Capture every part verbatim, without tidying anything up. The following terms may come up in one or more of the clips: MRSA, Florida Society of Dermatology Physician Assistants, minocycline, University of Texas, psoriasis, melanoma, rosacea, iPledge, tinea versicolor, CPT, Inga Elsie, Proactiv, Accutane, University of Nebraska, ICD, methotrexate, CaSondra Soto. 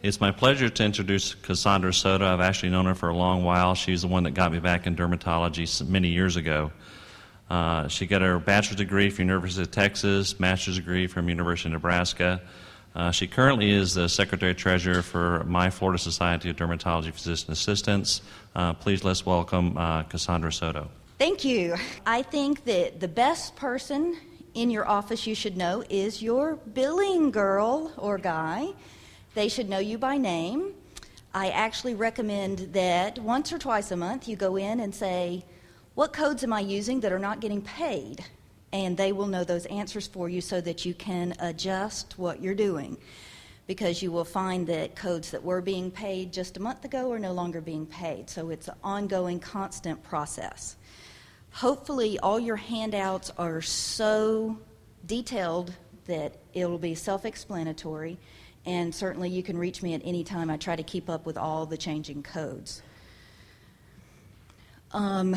It's my pleasure to introduce CaSondra Soto. I've actually known her for a long while. She's the one that got me back in dermatology many years ago. Uh, she got her bachelor's degree from University of Texas, master's degree from University of Nebraska. Uh, she currently is the secretary-treasurer for my Florida Society of Dermatology Physician Assistants. Uh, please let's welcome uh, CaSondra Soto. Thank you. I think that the best person in your office you should know is your billing girl or guy. They should know you by name. I actually recommend that once or twice a month you go in and say, what codes am I using that are not getting paid? And they will know those answers for you so that you can adjust what you're doing, because you will find that codes that were being paid just a month ago are no longer being paid. So it's an ongoing, constant process. Hopefully all your handouts are so detailed that it'll be self-explanatory, and certainly you can reach me at any time. I try to keep up with all the changing codes. Um,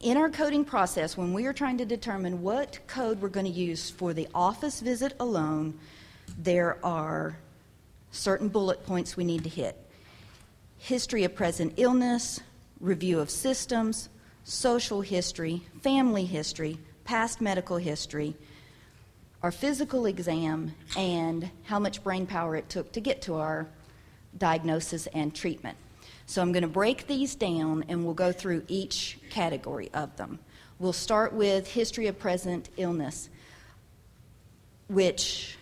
In our coding process, when we are trying to determine what code we're going to use for the office visit alone, there are certain bullet points we need to hit. History of present illness, review of systems, social history, family history, past medical history, our physical exam, and how much brain power it took to get to our diagnosis and treatment. So I'm going to break these down and we'll go through each category of them. We'll start with history of present illness, which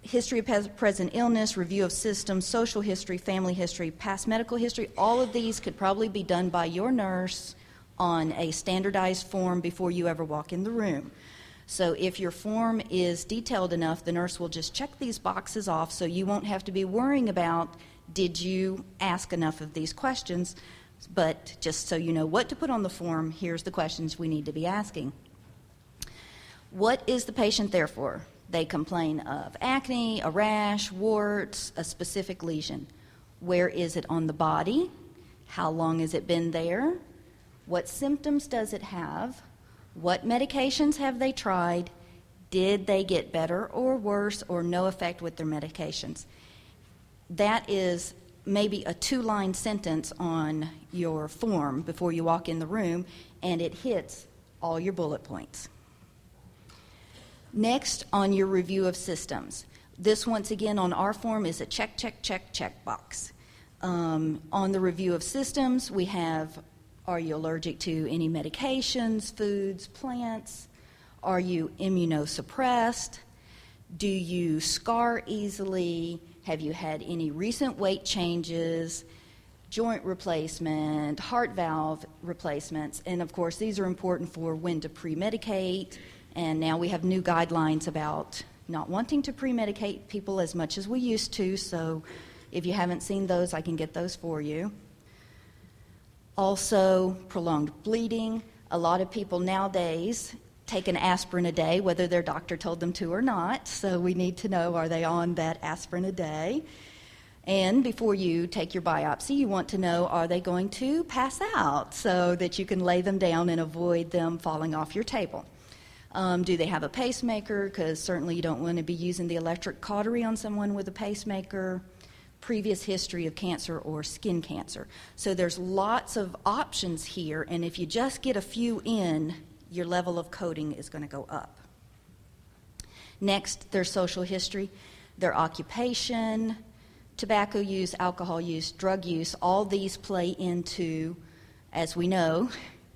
history of present illness, review of systems, social history, family history, past medical history, all of these could probably be done by your nurse on a standardized form before you ever walk in the room. So if your form is detailed enough, the nurse will just check these boxes off so you won't have to be worrying about, did you ask enough of these questions? But just so you know what to put on the form, here's the questions we need to be asking. What is the patient there for? They complain of acne, a rash, warts, a specific lesion. Where is it on the body? How long has it been there? What symptoms does it have? What medications have they tried? Did they get better or worse or no effect with their medications? That is maybe a two-line sentence on your form before you walk in the room, and it hits all your bullet points. Next, on your review of systems. This, once again, on our form is a check, check, check, check box. Um, on the review of systems, we have, are you allergic to any medications, foods, plants? Are you immunosuppressed? Do you scar easily? Have you had any recent weight changes, joint replacement, heart valve replacements? And of course, these are important for when to pre-medicate. And now we have new guidelines about not wanting to pre-medicate people as much as we used to. So if you haven't seen those, I can get those for you. Also, prolonged bleeding. A lot of people nowadays take an aspirin a day, whether their doctor told them to or not. So we need to know, are they on that aspirin a day? And before you take your biopsy, you want to know, are they going to pass out so that you can lay them down and avoid them falling off your table? Um, do they have a pacemaker? Because certainly you don't want to be using the electric cautery on someone with a pacemaker. Previous history of cancer or skin cancer. So there's lots of options here, and if you just get a few in, your level of coding is going to go up. Next, their social history, their occupation, tobacco use, alcohol use, drug use, all these play into, as we know,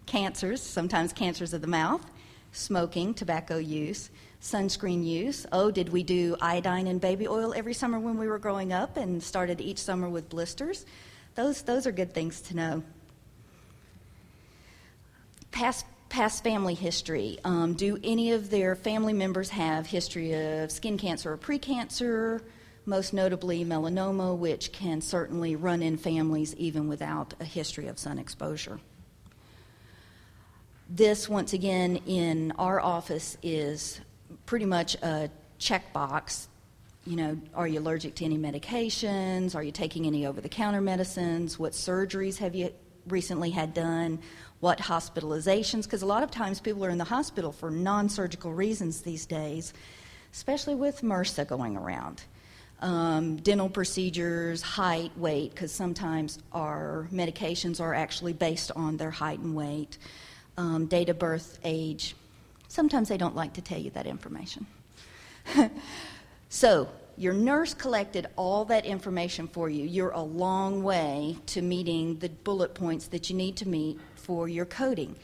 cancers, sometimes cancers of the mouth, smoking, tobacco use, sunscreen use. Oh, did we do iodine and baby oil every summer when we were growing up and started each summer with blisters? Those, those are good things to know. Past Past family history. Um, do any of their family members have history of skin cancer or precancer, most notably melanoma, which can certainly run in families even without a history of sun exposure? This, once again, in our office is pretty much a checkbox. You know, are you allergic to any medications? Are you taking any over-the-counter medicines? What surgeries have you recently had done? What hospitalizations, because a lot of times people are in the hospital for non-surgical reasons these days, especially with MRSA going around. um, dental procedures, height, weight, because sometimes our medications are actually based on their height and weight, um, date of birth, age. Sometimes they don't like to tell you that information. So your nurse collected all that information for you. You're a long way to meeting the bullet points that you need to meet for your coding.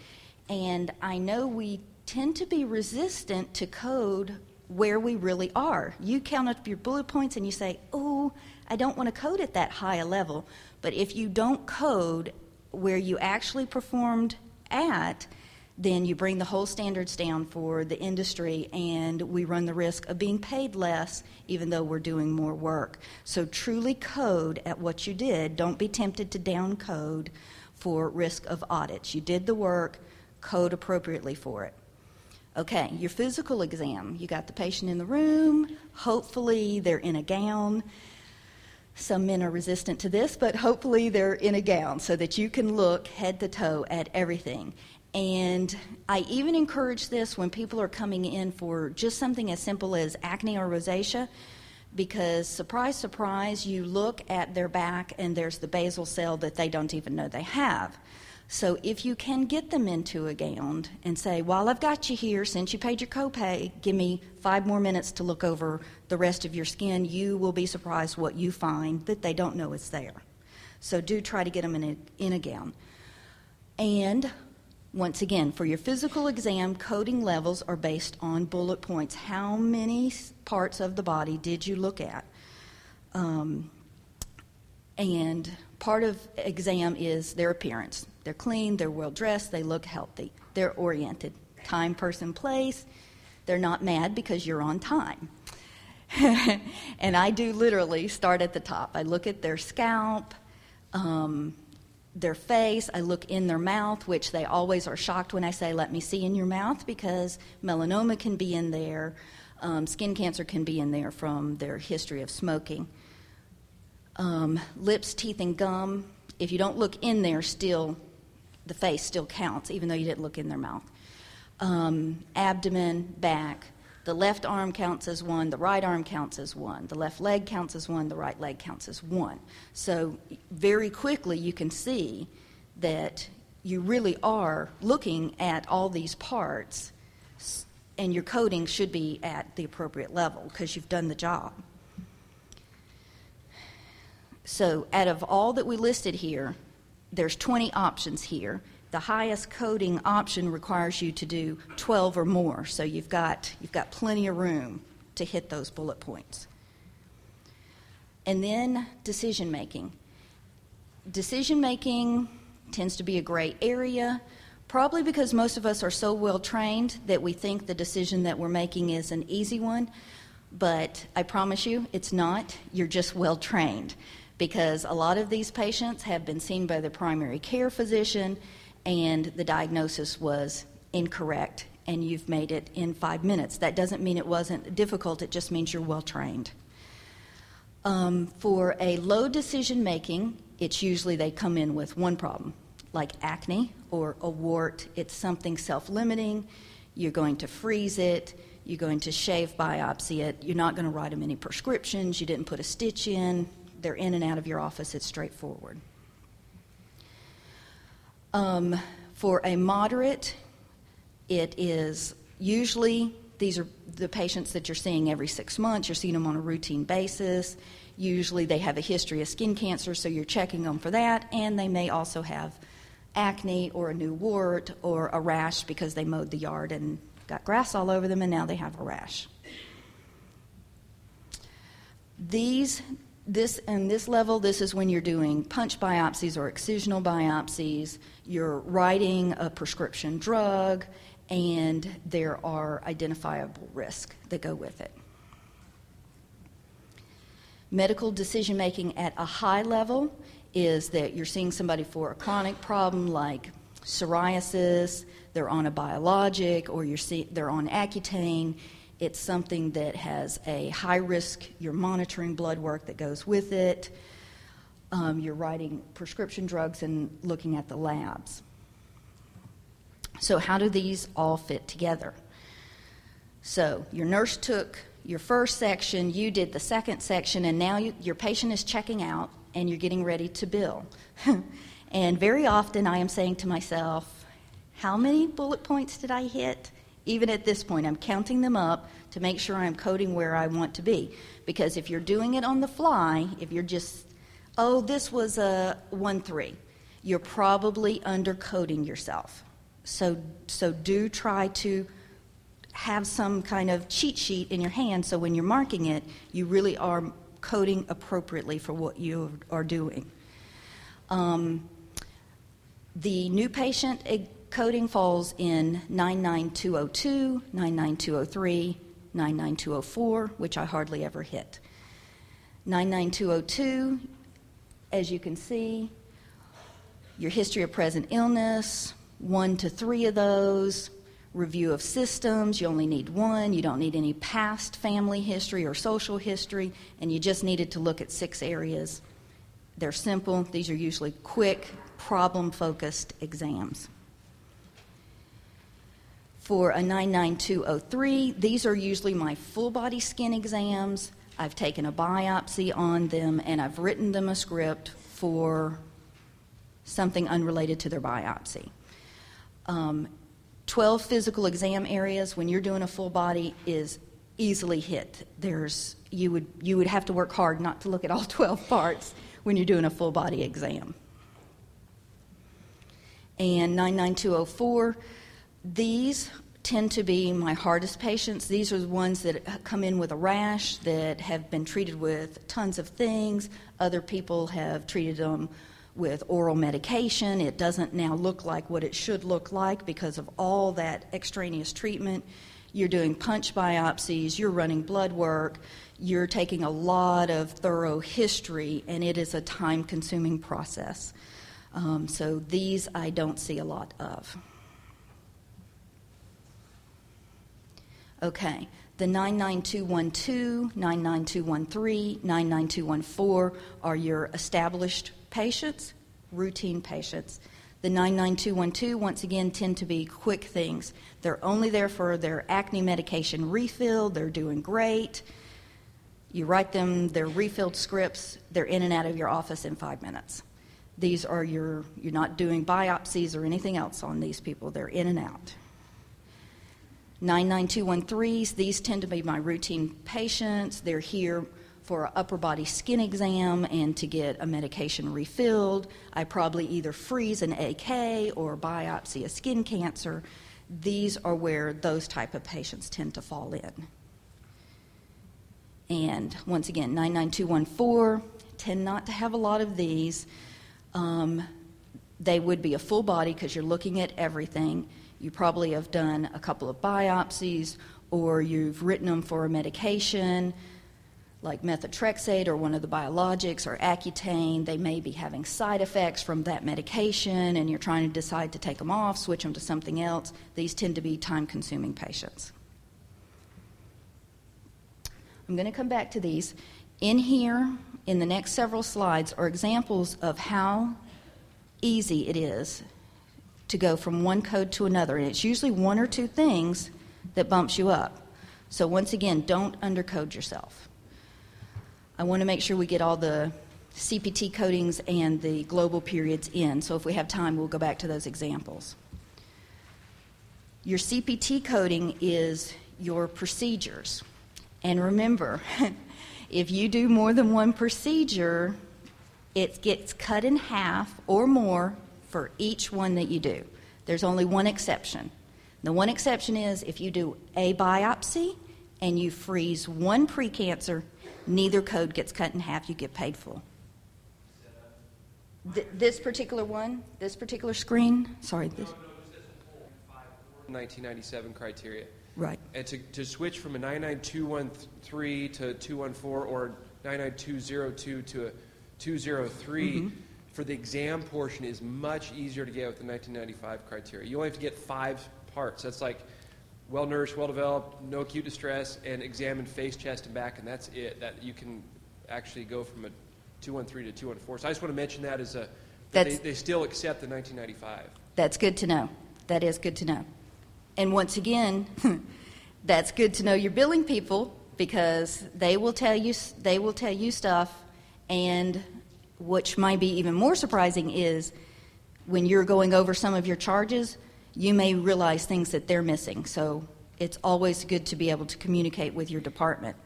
And I know we tend to be resistant to code where we really are. You count up your bullet points and you say, oh, I don't want to code at that high a level. But if you don't code where you actually performed at, then you bring the whole standards down for the industry, and we run the risk of being paid less even though we're doing more work. So truly code at what you did. Don't be tempted to down code for risk of audits. You did the work, code appropriately for it. Okay, your physical exam. You got the patient in the room. Hopefully they're in a gown. Some men are resistant to this, but hopefully they're in a gown so that you can look head to toe at everything. And I even encourage this when people are coming in for just something as simple as acne or rosacea, because surprise, surprise, you look at their back and there's the basal cell that they don't even know they have. So if you can get them into a gown and say, while I've got you here, since you paid your copay, give me five more minutes to look over the rest of your skin, you will be surprised what you find that they don't know is there. So do try to get them in a, in a gown. And once again, for your physical exam, coding levels are based on bullet points. How many parts of the body did you look at? Um, and part of exam is their appearance. They're clean, they're well-dressed, they look healthy. They're oriented. Time, person, place. They're not mad because you're on time. And I do literally start at the top. I look at their scalp, um, their face, I look in their mouth, which they always are shocked when I say, let me see in your mouth, because melanoma can be in there, um, skin cancer can be in there from their history of smoking. Um, lips, teeth, and gum, if you don't look in there, still, the face still counts, even though you didn't look in their mouth. Um, abdomen, back, the left arm counts as one, the right arm counts as one, the left leg counts as one, the right leg counts as one. So very quickly you can see that you really are looking at all these parts, and your coding should be at the appropriate level because you've done the job. So out of all that we listed here, there's twenty options here. The highest coding option requires you to do twelve or more, so you've got you've got plenty of room to hit those bullet points. And then decision making. Decision making tends to be a gray area, probably because most of us are so well trained that we think the decision that we're making is an easy one, but I promise you it's not. You're just well trained, because a lot of these patients have been seen by their primary care physician and the diagnosis was incorrect, and you've made it in five minutes. That doesn't mean it wasn't difficult, it just means you're well-trained. Um, for a low decision-making, it's usually they come in with one problem, like acne or a wart. It's something self-limiting. You're going to freeze it. You're going to shave biopsy it. You're not going to write them any prescriptions. You didn't put a stitch in. They're in and out of your office. It's straightforward. Um, for a moderate, it is usually, these are the patients that you're seeing every six months. You're seeing them on a routine basis. Usually they have a history of skin cancer, so you're checking them for that, and they may also have acne or a new wart or a rash because they mowed the yard and got grass all over them, and now they have a rash. These This and this level, this is when you're doing punch biopsies or excisional biopsies. You're writing a prescription drug, and there are identifiable risks that go with it. Medical decision-making at a high level is that you're seeing somebody for a chronic problem like psoriasis, they're on a biologic, or you're see, they're on Accutane. It's something that has a high risk. You're monitoring blood work that goes with it. Um, you're writing prescription drugs and looking at the labs. So how do these all fit together? So your nurse took your first section, you did the second section, and now you, your patient is checking out and you're getting ready to bill. And very often I am saying to myself, how many bullet points did I hit? Even at this point, I'm counting them up to make sure I'm coding where I want to be. Because if you're doing it on the fly, if you're just, oh, this was a one three, you're probably undercoding yourself. So, so do try to have some kind of cheat sheet in your hand so when you're marking it, you really are coding appropriately for what you are doing. Um, the new patient coding falls in nine nine two oh two, nine nine two oh three, nine nine two oh four, which I hardly ever hit. nine nine two oh two, as you can see, your history of present illness, one to three of those, review of systems, you only need one, you don't need any past family history or social history, and you just needed to look at six areas. They're simple. These are usually quick, problem-focused exams. For a nine nine two oh three, these are usually my full-body skin exams. I've taken a biopsy on them, and I've written them a script for something unrelated to their biopsy. Um, twelve physical exam areas when you're doing a full body is easily hit. There's you would you would have to work hard not to look at all twelve parts when you're doing a full body exam. And nine nine two oh four, these tend to be my hardest patients. These are the ones that come in with a rash that have been treated with tons of things. Other people have treated them with oral medication. It doesn't now look like what it should look like because of all that extraneous treatment. You're doing punch biopsies, you're running blood work, you're taking a lot of thorough history, and it is a time-consuming process. Um, so these I don't see a lot of. Okay. The nine nine two one two, nine nine two one three, nine nine two one four are your established patients, routine patients. The nine nine two one two, once again, tend to be quick things. They're only there for their acne medication refill. They're doing great. You write them their refilled scripts. They're in and out of your office in five minutes. These are your, you're not doing biopsies or anything else on these people. They're in and out. nine nine two one threes, these tend to be my routine patients. They're here for an upper body skin exam and to get a medication refilled. I probably either freeze an A K or biopsy a skin cancer. These are where those type of patients tend to fall in. And once again, nine nine two one four, tend not to have a lot of these. Um, they would be a full body because you're looking at everything. You probably have done a couple of biopsies, or you've written them for a medication like methotrexate or one of the biologics or Accutane. They may be having side effects from that medication, and you're trying to decide to take them off, switch them to something else. These tend to be time-consuming patients. I'm going to come back to these. In here, in the next several slides, are examples of how easy it is to go from one code to another, and it's usually one or two things that bumps you up. So once again, don't undercode yourself. I want to make sure we get all the C P T codings and the global periods in, so if we have time, we'll go back to those examples. Your C P T coding is your procedures. And remember, if you do more than one procedure, it gets cut in half or more for each one that you do. There's only one exception. The one exception is if you do a biopsy and you freeze one precancer, neither code gets cut in half, you get paid full. Th- this particular one, this particular screen, sorry. This. nineteen ninety-seven criteria. Right. And to, to switch from a nine nine two one three to two one four or nine nine two oh two to a two oh three, mm-hmm. for the exam portion is much easier to get with the nineteen ninety-five criteria. You only have to get five parts. That's like well-nourished, well-developed, no acute distress, and examine face, chest, and back, and that's it. That you can actually go from a two one three to two one four. So I just want to mention that as a that they, they still accept the nineteen ninety-five. That's good to know. That is good to know. And once again, that's good to know your billing people because they will tell you they will tell you stuff, and which might be even more surprising is when you're going over some of your charges, you may realize things that they're missing. So it's always good to be able to communicate with your department.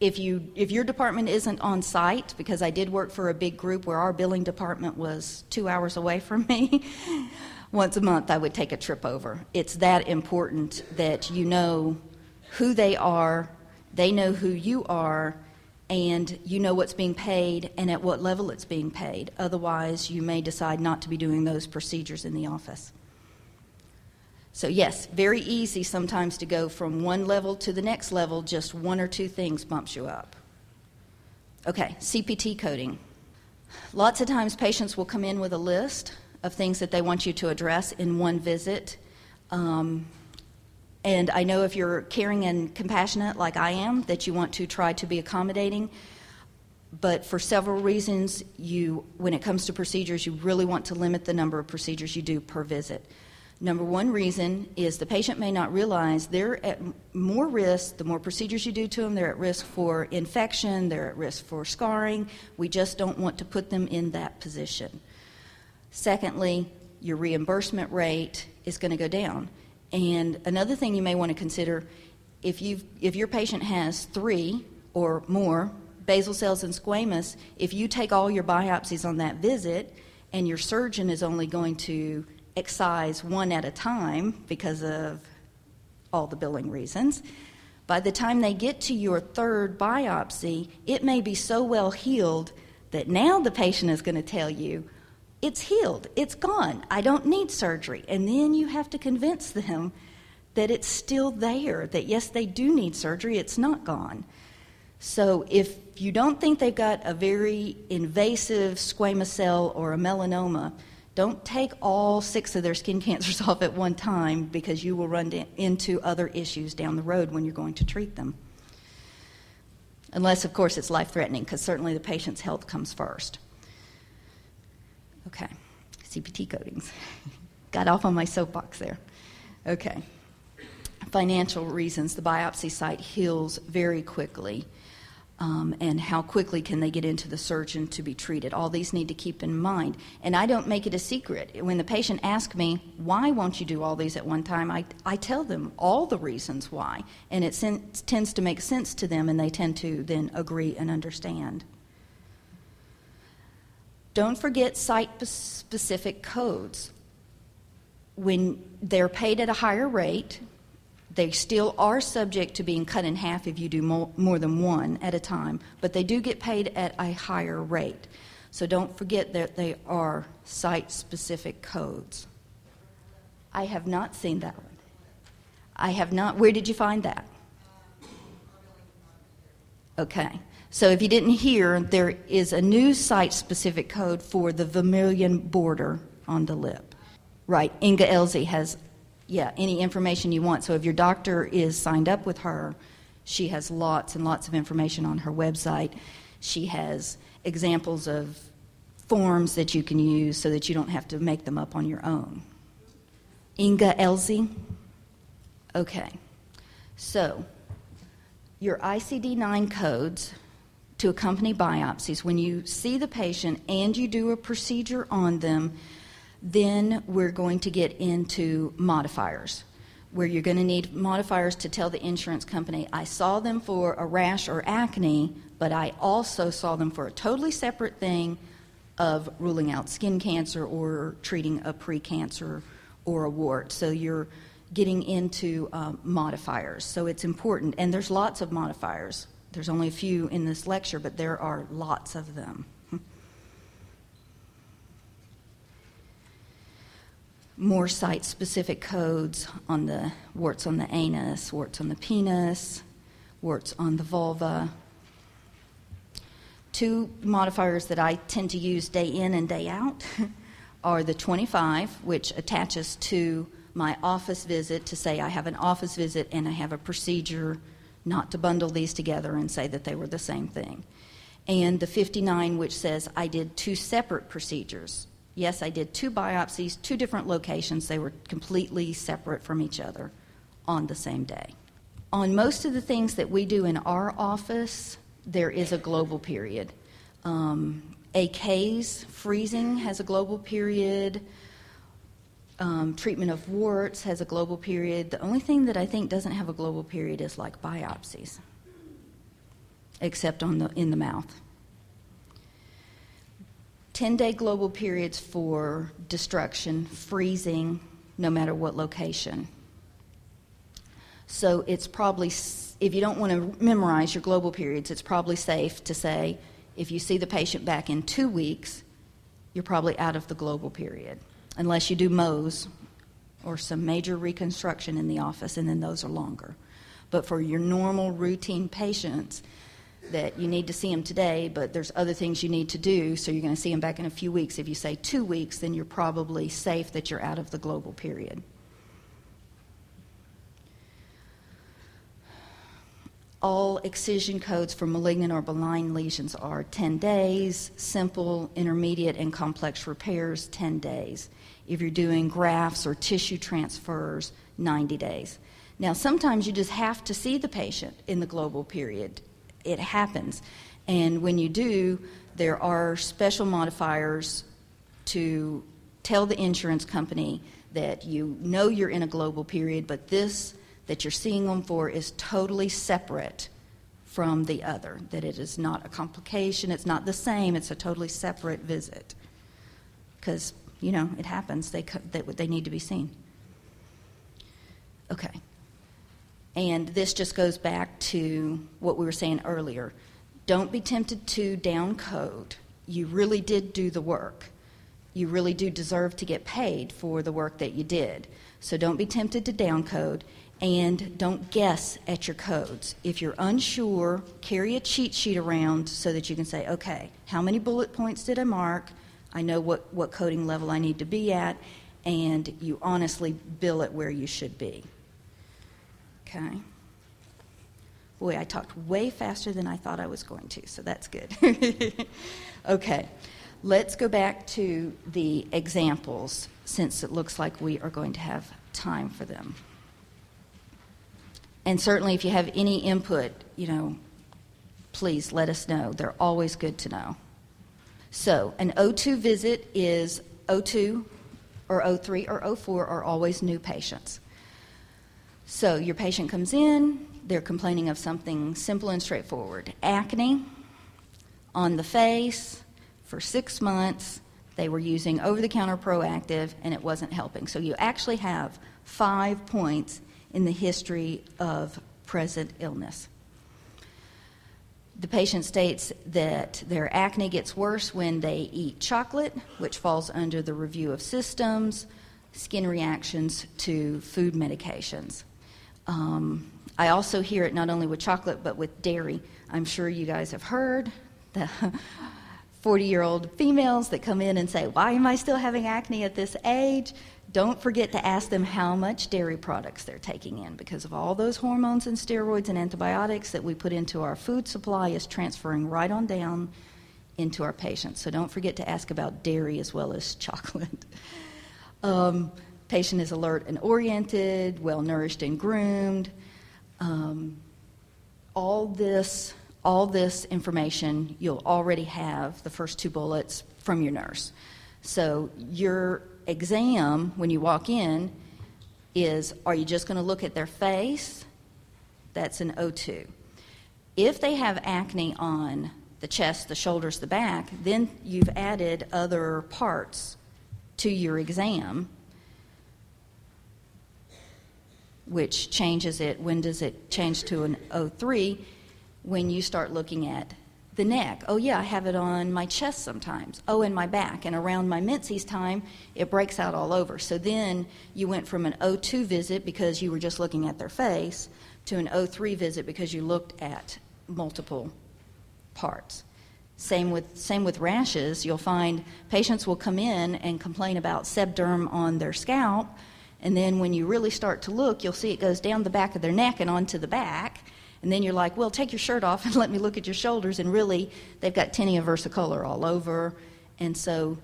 If you if your department isn't on site, because I did work for a big group where our billing department was two hours away from me, once a month I would take a trip over. It's that important that you know who they are, they know who you are, and you know what's being paid and at what level it's being paid. Otherwise, you may decide not to be doing those procedures in the office. So yes, very easy sometimes to go from one level to the next level, just one or two things bumps you up. Okay, C P T coding. Lots of times patients will come in with a list of things that they want you to address in one visit. Um, and I know if you're caring and compassionate like I am, that you want to try to be accommodating. But for several reasons, you, when it comes to procedures, you really want to limit the number of procedures you do per visit. Number one reason is the patient may not realize they're at more risk. The more procedures you do to them, they're at risk for infection, they're at risk for scarring. We just don't want to put them in that position. Secondly, your reimbursement rate is going to go down. And another thing you may want to consider, if you if your patient has three or more basal cells and squamous, if you take all your biopsies on that visit and your surgeon is only going to excise one at a time because of all the billing reasons, by the time they get to your third biopsy, it may be so well healed that now the patient is going to tell you, it's healed, it's gone, I don't need surgery. And then you have to convince them that it's still there, that yes, they do need surgery, it's not gone. So if you don't think they've got a very invasive squamous cell or a melanoma, don't take all six of their skin cancers off at one time, because you will run da- into other issues down the road when you're going to treat them. Unless, of course, it's life-threatening, because certainly the patient's health comes first. Okay, C P T codings. Got off on my soapbox there. Okay, financial reasons. The biopsy site heals very quickly, Um, and how quickly can they get into the surgeon to be treated. All these need to keep in mind. And I don't make it a secret. When the patient asks me, why won't you do all these at one time, I, I tell them all the reasons why. And it sen- tends to make sense to them, and they tend to then agree and understand. Don't forget site-specific codes. When they're paid at a higher rate, they still are subject to being cut in half if you do more, more than one at a time, but they do get paid at a higher rate. So don't forget that they are site-specific codes. I have not seen that one. I have not. Where did you find that? Okay. So if you didn't hear, there is a new site-specific code for the vermilion border on the lip. Right. Inga Elsie has... Yeah, any information you want. So if your doctor is signed up with her, she has lots and lots of information on her website. She has examples of forms that you can use so that you don't have to make them up on your own. Inga Elsie? Okay. So your I C D nine codes to accompany biopsies. When you see the patient and you do a procedure on them, then we're going to get into modifiers, where you're going to need modifiers to tell the insurance company, I saw them for a rash or acne, but I also saw them for a totally separate thing of ruling out skin cancer or treating a precancer or a wart. So you're getting into um, modifiers. So it's important. And there's lots of modifiers. There's only a few in this lecture, but there are lots of them. More site-specific codes on the warts on the anus, warts on the penis, warts on the vulva. Two modifiers that I tend to use day in and day out are the twenty-five, which attaches to my office visit to say I have an office visit and I have a procedure, not to bundle these together and say that they were the same thing. And the fifty-nine, which says I did two separate procedures. Yes, I did two biopsies, two different locations. They were completely separate from each other on the same day. On most of the things that we do in our office, there is a global period. Um, A Ks, freezing, has a global period. Um, treatment of warts has a global period. The only thing that I think doesn't have a global period is like biopsies, except on the, in the mouth. ten-day global periods for destruction, freezing, no matter what location. So it's probably, if you don't want to memorize your global periods, it's probably safe to say if you see the patient back in two weeks, you're probably out of the global period, unless you do M O S or some major reconstruction in the office, and then those are longer. But for your normal routine patients that you need to see them today, but there's other things you need to do, so you're going to see them back in a few weeks. If you say two weeks, then you're probably safe that you're out of the global period. All excision codes for malignant or benign lesions are ten days, simple, intermediate, and complex repairs, ten days. If you're doing grafts or tissue transfers, ninety days. Now, sometimes you just have to see the patient in the global period. It happens. And when you do, there are special modifiers to tell the insurance company that you know you're in a global period, but this that you're seeing them for is totally separate from the other, that it is not a complication, it's not the same, it's a totally separate visit. Because, you know, it happens, they, they, they need to be seen. Okay. And this just goes back to what we were saying earlier. Don't be tempted to down code. You really did do the work. You really do deserve to get paid for the work that you did. So don't be tempted to down code. And don't guess at your codes. If you're unsure, carry a cheat sheet around so that you can say, okay, how many bullet points did I mark? I know what, what coding level I need to be at, and you honestly bill it where you should be. Okay. Boy, I talked way faster than I thought I was going to, so that's good. Okay, let's go back to the examples since it looks like we are going to have time for them. And certainly if you have any input, you know, please let us know. They're always good to know. So an O two visit is O two or O three or O four are always new patients. So your patient comes in, they're complaining of something simple and straightforward. Acne on the face for six months. They were using over-the-counter Proactiv and it wasn't helping. So you actually have five points in the history of present illness. The patient states that their acne gets worse when they eat chocolate, which falls under the review of systems, skin reactions to food medications. Um, I also hear it not only with chocolate, but with dairy. I'm sure you guys have heard the forty-year-old females that come in and say, why am I still having acne at this age? Don't forget to ask them how much dairy products they're taking in, because of all those hormones and steroids and antibiotics that we put into our food supply is transferring right on down into our patients. So don't forget to ask about dairy as well as chocolate. Um, patient is alert and oriented, well-nourished and groomed. Um, all this, all this information you'll already have the first two bullets from your nurse. So your exam when you walk in is, are you just going to look at their face? That's an O two. If they have acne on the chest, the shoulders, the back, then you've added other parts to your exam, which changes it. When does it change to an O three? When you start looking at the neck. Oh yeah, I have it on my chest sometimes. Oh, and my back. And around my menses time, it breaks out all over. So then you went from an O two visit because you were just looking at their face to an O three visit because you looked at multiple parts. Same with same with rashes. You'll find patients will come in and complain about sebderm on their scalp, and then when you really start to look, you'll see it goes down the back of their neck and onto the back. And then you're like, well, take your shirt off and let me look at your shoulders. And really, they've got tinea versicolor all over. And so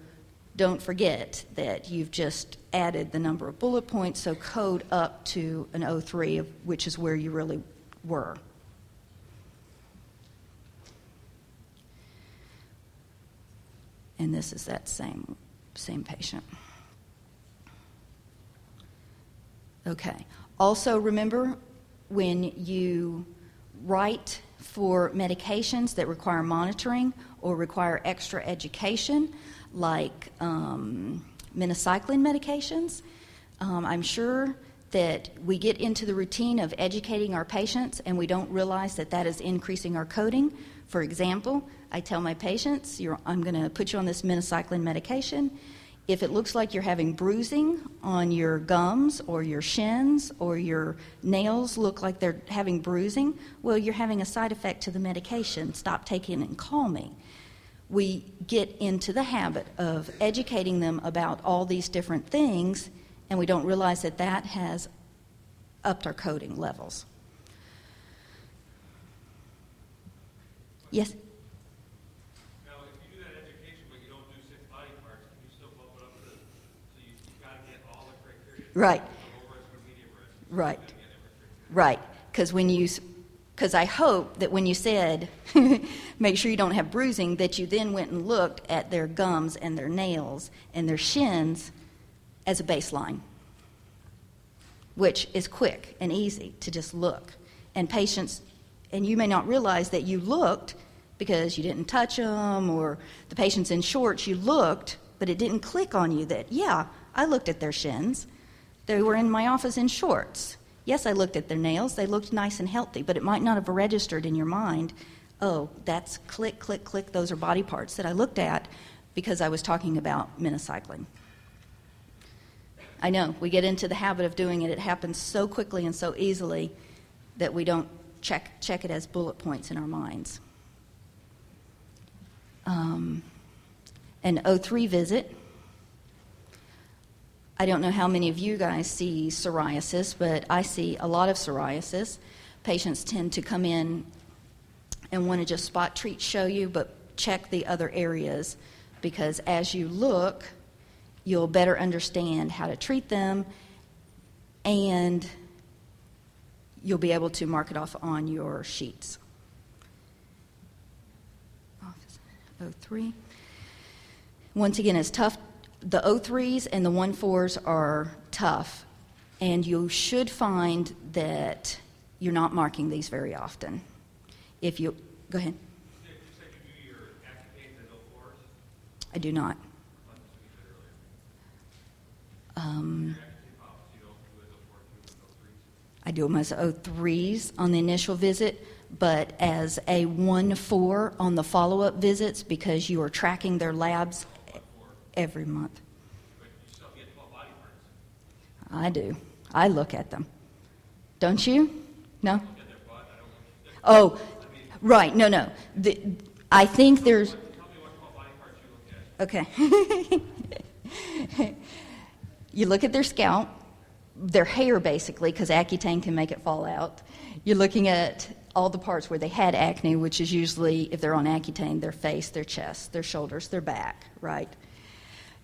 don't forget that you've just added the number of bullet points, so code up to an O three, which is where you really were. And this is that same same patient. Okay. Also, remember when you write for medications that require monitoring or require extra education, like um, minocycline medications, um, I'm sure that we get into the routine of educating our patients and we don't realize that that is increasing our coding. For example, I tell my patients, you're, I'm going to put you on this minocycline medication. If it looks like you're having bruising on your gums or your shins or your nails look like they're having bruising, well, you're having a side effect to the medication. Stop taking it and call me. We get into the habit of educating them about all these different things, and we don't realize that that has upped our coding levels. Yes? Now, if you do that education but you don't do six body parts, can you still bump it up to the, so you, you've got to get all the criteria? Right. Low risk or medium risk. Right. Right. Because when you, because I hope that when you said, make sure you don't have bruising, that you then went and looked at their gums and their nails and their shins as a baseline, which is quick and easy to just look. And patients, and you may not realize that you looked because you didn't touch them, or the patient's in shorts, you looked, but it didn't click on you that, yeah, I looked at their shins. They were in my office in shorts. Yes, I looked at their nails. They looked nice and healthy, but it might not have registered in your mind, oh, that's click, click, click. Those are body parts that I looked at because I was talking about minocycline. I know, we get into the habit of doing it. It happens so quickly and so easily that we don't check check it as bullet points in our minds. Um, an O three visit. I don't know how many of you guys see psoriasis, but I see a lot of psoriasis. Patients tend to come in and want to just spot treat, show you, but check the other areas, because as you look, you'll better understand how to treat them, and you'll be able to mark it off on your sheets. Office O three. Once again, it's tough. The O threes and the one fours are tough, and you should find that you're not marking these very often. If you go ahead. You said you do your Accutane and O fours? I do not. Um, I do them as O threes on the initial visit, but as a one four on the follow-up visits because you are tracking their labs every month. But you still get twelve body parts. I do. I look at them. Don't you? No? Oh, right. No, no. The, I think there's... Tell me what twelve body parts you look at. Okay. You look at their scalp, their hair basically, because Accutane can make it fall out. You're looking at all the parts where they had acne, which is usually, if they're on Accutane, their face, their chest, their shoulders, their back, right?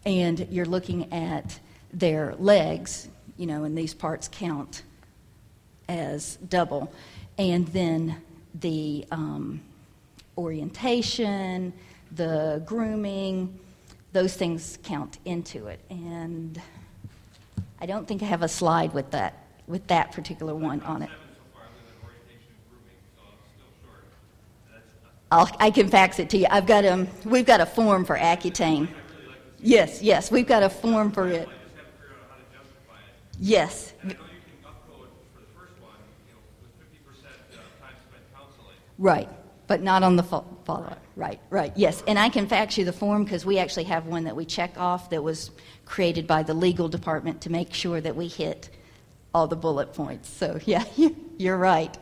And you're looking at their legs, you know, and these parts count as double. And then the um, orientation, the grooming, those things count into it. And I don't think I have a slide with that with that particular one on it. I'll, I can fax it to you. I've got um, we've got a form for Accutane. Yes, yes, we've got a form for it. Yes. Right, but not on the follow-up. Right, right, yes. And I can fax you the form because we actually have one that we check off that was created by the legal department to make sure that we hit all the bullet points. So, yeah, you're right.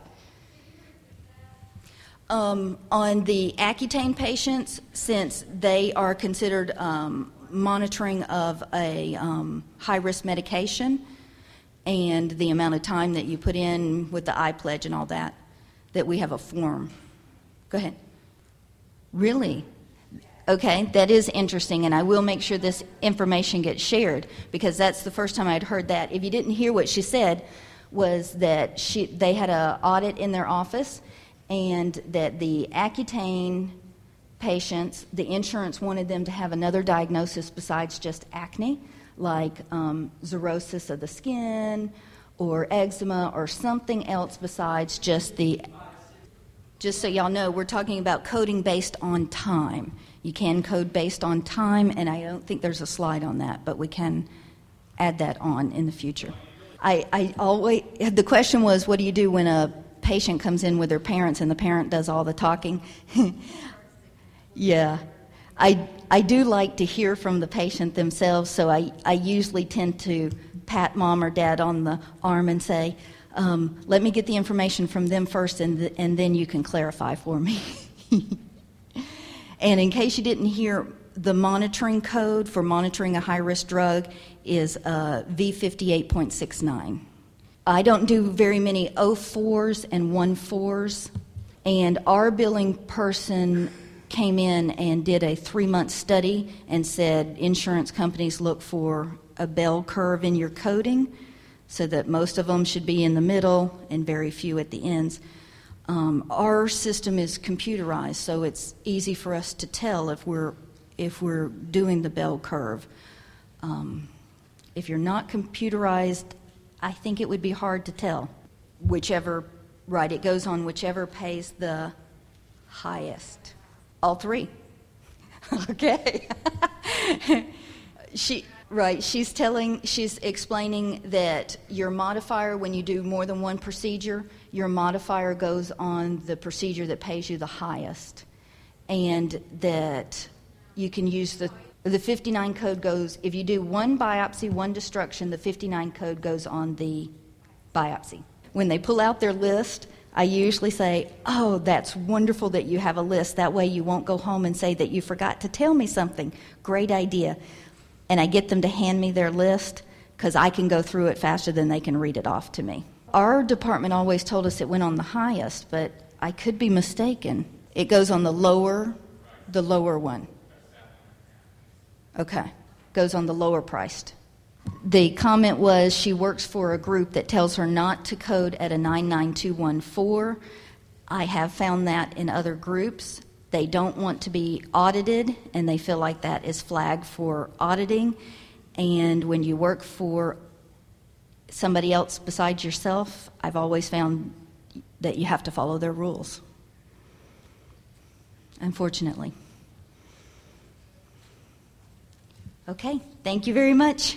Um, on the Accutane patients, since they are considered um, monitoring of a um, high-risk medication and the amount of time that you put in with the iPledge and all that, that we have a form. Go ahead. Really? Okay, that is interesting, and I will make sure this information gets shared because that's the first time I'd heard that. If you didn't hear what she said, was that she, they had an audit in their office, and that the Accutane patients, the insurance wanted them to have another diagnosis besides just acne, like um, xerosis of the skin or eczema or something else besides just the... Just so y'all know, we're talking about coding based on time. You can code based on time, and I don't think there's a slide on that, but we can add that on in the future. I, I always, the question was, what do you do when a patient comes in with their parents and the parent does all the talking? Yeah. I, I do like to hear from the patient themselves, so I, I usually tend to pat mom or dad on the arm and say, um, let me get the information from them first, and, th- and then you can clarify for me. And in case you didn't hear, the monitoring code for monitoring a high-risk drug is uh, V fifty-eight point six nine. I don't do very many oh fours and one fours, and our billing person came in and did a three-month study and said insurance companies look for a bell curve in your coding, so that most of them should be in the middle and very few at the ends. Um, our system is computerized, so it's easy for us to tell if we're if we're doing the bell curve. Um, if you're not computerized, I think it would be hard to tell. Whichever, right, it goes on whichever pays the highest. All three. Okay. She, right, she's telling, she's explaining that your modifier, when you do more than one procedure, your modifier goes on the procedure that pays you the highest, and that you can use the the fifty-nine code goes, if you do one biopsy, one destruction, the fifty-nine code goes on the biopsy. When they pull out their list, I usually say, oh, that's wonderful that you have a list. That way you won't go home and say that you forgot to tell me something. Great idea. And I get them to hand me their list, because I can go through it faster than they can read it off to me. Our department always told us it went on the highest, but I could be mistaken. It goes on the lower, the lower one. Okay, goes on the lower priced. The comment was she works for a group that tells her not to code at a nine nine two one four. I have found that in other groups. They don't want to be audited, and they feel like that is flag for auditing. And when you work for somebody else besides yourself, I've always found that you have to follow their rules, unfortunately. Okay, thank you very much.